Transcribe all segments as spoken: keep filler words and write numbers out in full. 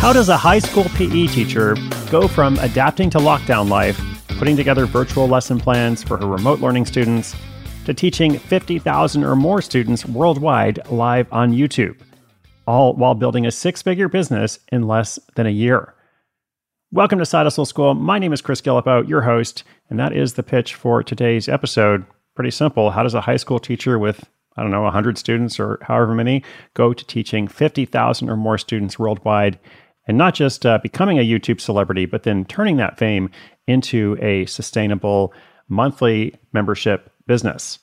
How does a high school P E teacher go from adapting to lockdown life, putting together virtual lesson plans for her remote learning students, to teaching fifty thousand or more students worldwide live on YouTube, all while building a six-figure business in less than a year? Welcome to Side Hustle School. My name is Chris Guillebeau, your host, and that is the pitch for today's episode. Pretty simple. How does a high school teacher with I don't know, one hundred students or however many, go to teaching fifty thousand or more students worldwide, and not just uh, becoming a YouTube celebrity, but then turning that fame into a sustainable monthly membership business?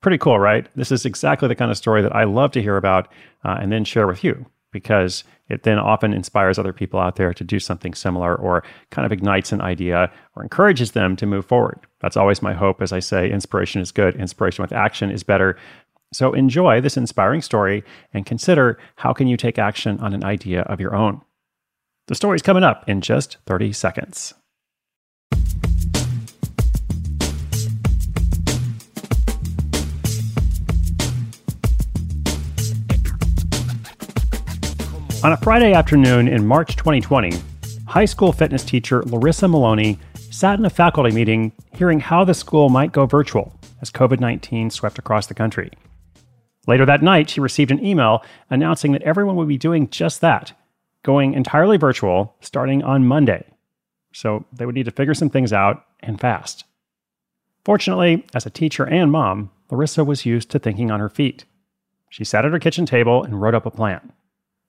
Pretty cool, right? This is exactly the kind of story that I love to hear about uh, and then share with you, because it then often inspires other people out there to do something similar, or kind of ignites an idea or encourages them to move forward. That's always my hope. As I say, inspiration is good. Inspiration with action is better. So enjoy this inspiring story and consider how can you take action on an idea of your own. The story's coming up in just thirty seconds. On a Friday afternoon in March twenty twenty, high school fitness teacher Larissa Maloney sat in a faculty meeting hearing how the school might go virtual as COVID nineteen swept across the country. Later that night, she received an email announcing that everyone would be doing just that, going entirely virtual starting on Monday. So they would need to figure some things out, and fast. Fortunately, as a teacher and mom, Larissa was used to thinking on her feet. She sat at her kitchen table and wrote up a plan.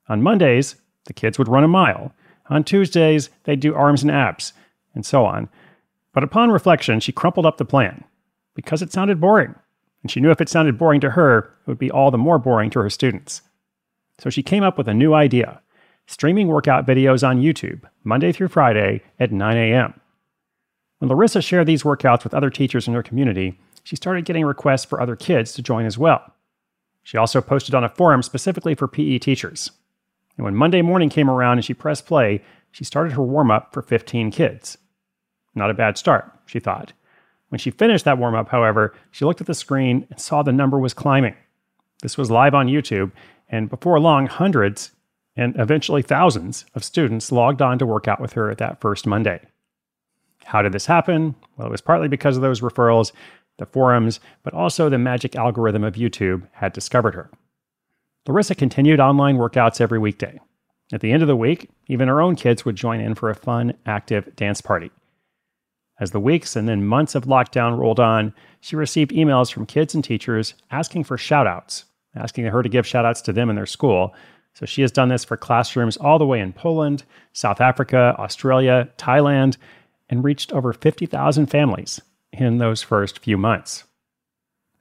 On Mondays, the kids would run a mile. On Tuesdays, they'd do arms and abs, and so on. But upon reflection, she crumpled up the plan, because it sounded boring. And she knew if it sounded boring to her, it would be all the more boring to her students. So she came up with a new idea: streaming workout videos on YouTube, Monday through Friday at nine a.m. When Larissa shared these workouts with other teachers in her community, she started getting requests for other kids to join as well. She also posted on a forum specifically for P E teachers. And when Monday morning came around and she pressed play, she started her warm-up for fifteen kids. Not a bad start, she thought. When she finished that warm-up, however, she looked at the screen and saw the number was climbing. This was live on YouTube, and before long, hundreds and eventually thousands of students logged on to work out with her that first Monday. How did this happen? Well, it was partly because of those referrals, the forums, but also the magic algorithm of YouTube had discovered her. Larissa continued online workouts every weekday. At the end of the week, even her own kids would join in for a fun, active dance party. As the weeks and then months of lockdown rolled on, she received emails from kids and teachers asking for shout-outs, asking her to give shout-outs to them in their school. So she has done this for classrooms all the way in Poland, South Africa, Australia, Thailand, and reached over fifty thousand families in those first few months.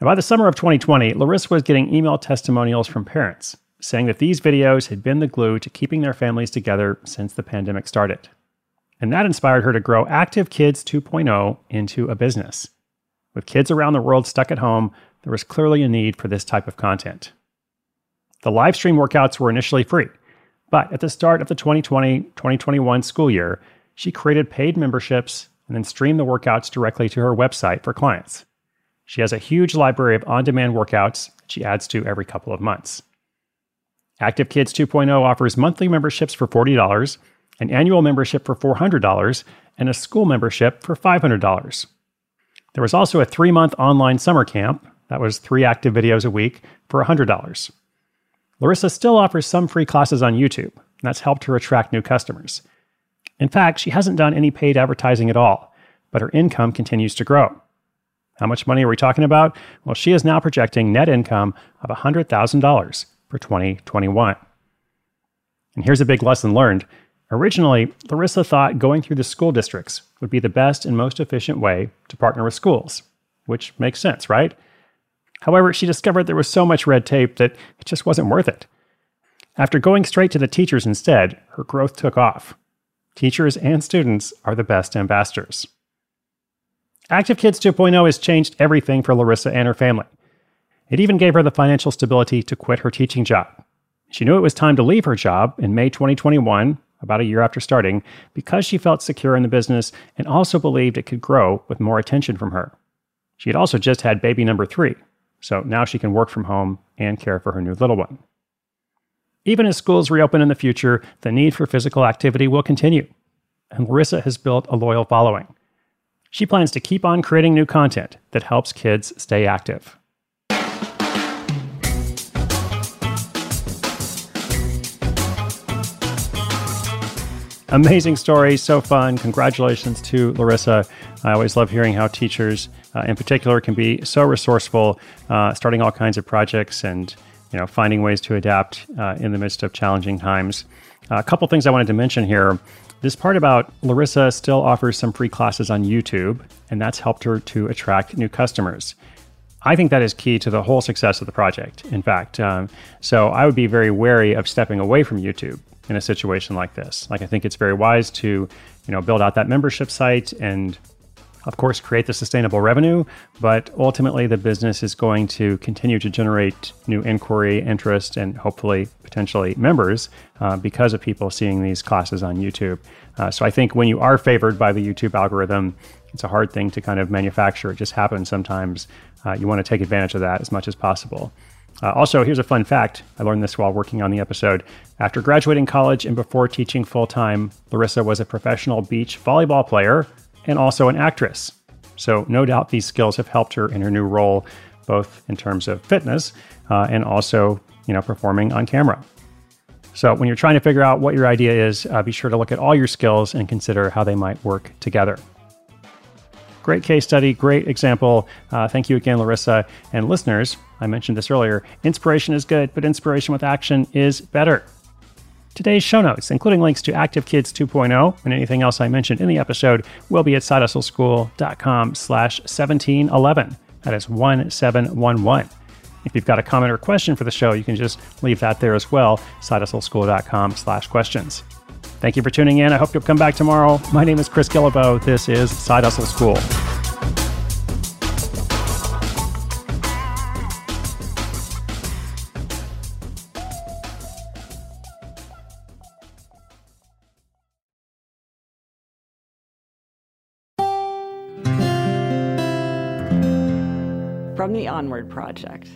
By the summer of twenty twenty, Larissa was getting email testimonials from parents saying that these videos had been the glue to keeping their families together since the pandemic started. And that inspired her to grow Active Kids two point oh into a business. With kids around the world stuck at home, there was clearly a need for this type of content. The live stream workouts were initially free, but at the start of the twenty twenty twenty twenty-one school year, she created paid memberships and then streamed the workouts directly to her website for clients. She has a huge library of on-demand workouts that she adds to every couple of months. Active Kids two point oh offers monthly memberships for forty dollars, an annual membership for four hundred dollars, and a school membership for five hundred dollars. There was also a three-month online summer camp. That was three active videos a week for one hundred dollars. Larissa still offers some free classes on YouTube, and that's helped her attract new customers. In fact, she hasn't done any paid advertising at all, but her income continues to grow. How much money are we talking about? Well, she is now projecting net income of one hundred thousand dollars for twenty twenty-one. And here's a big lesson learned. Originally, Larissa thought going through the school districts would be the best and most efficient way to partner with schools, which makes sense, right? However, she discovered there was so much red tape that it just wasn't worth it. After going straight to the teachers instead, her growth took off. Teachers and students are the best ambassadors. Active Kids two point oh has changed everything for Larissa and her family. It even gave her the financial stability to quit her teaching job. She knew it was time to leave her job in May twenty twenty-one, about a year after starting, because she felt secure in the business and also believed it could grow with more attention from her. She had also just had baby number three, so now she can work from home and care for her new little one. Even as schools reopen in the future, the need for physical activity will continue, and Larissa has built a loyal following. She plans to keep on creating new content that helps kids stay active. Amazing story, so fun. Congratulations to Larissa. I always love hearing how teachers, uh, in particular, can be so resourceful, uh, starting all kinds of projects and you know finding ways to adapt uh, in the midst of challenging times. Uh, a couple things I wanted to mention here. This part about Larissa still offers some free classes on YouTube, and that's helped her to attract new customers. I think that is key to the whole success of the project, in fact. Um, so I would be very wary of stepping away from YouTube in a situation like this. Like, I think it's very wise to, you know, build out that membership site and, of course, create the sustainable revenue, but ultimately the business is going to continue to generate new inquiry, interest, and hopefully potentially members uh, because of people seeing these classes on YouTube. Uh, so I think when you are favored by the YouTube algorithm, it's a hard thing to kind of manufacture. It just happens sometimes. Uh, you want to take advantage of that as much as possible. Uh, also, here's a fun fact. I learned this while working on the episode. After graduating college and before teaching full-time, Larissa was a professional beach volleyball player and also an actress. So no doubt these skills have helped her in her new role, both in terms of fitness uh, and also, you know, performing on camera. So when you're trying to figure out what your idea is, uh, be sure to look at all your skills and consider how they might work together. Great case study, great example. Uh, thank you again, Larissa. And listeners, I mentioned this earlier, inspiration is good, but inspiration with action is better. Today's show notes, including links to Active Kids two point oh and anything else I mentioned in the episode, will be at sidehustleschool dot com slash seventeen eleven. That is one seven one one. If you've got a comment or question for the show, you can just leave that there as well, sidehustleschool dot com slash questions. Thank you for tuning in. I hope you'll come back tomorrow. My name is Chris Guillebeau. This is Side Hustle School. From the Onward Project.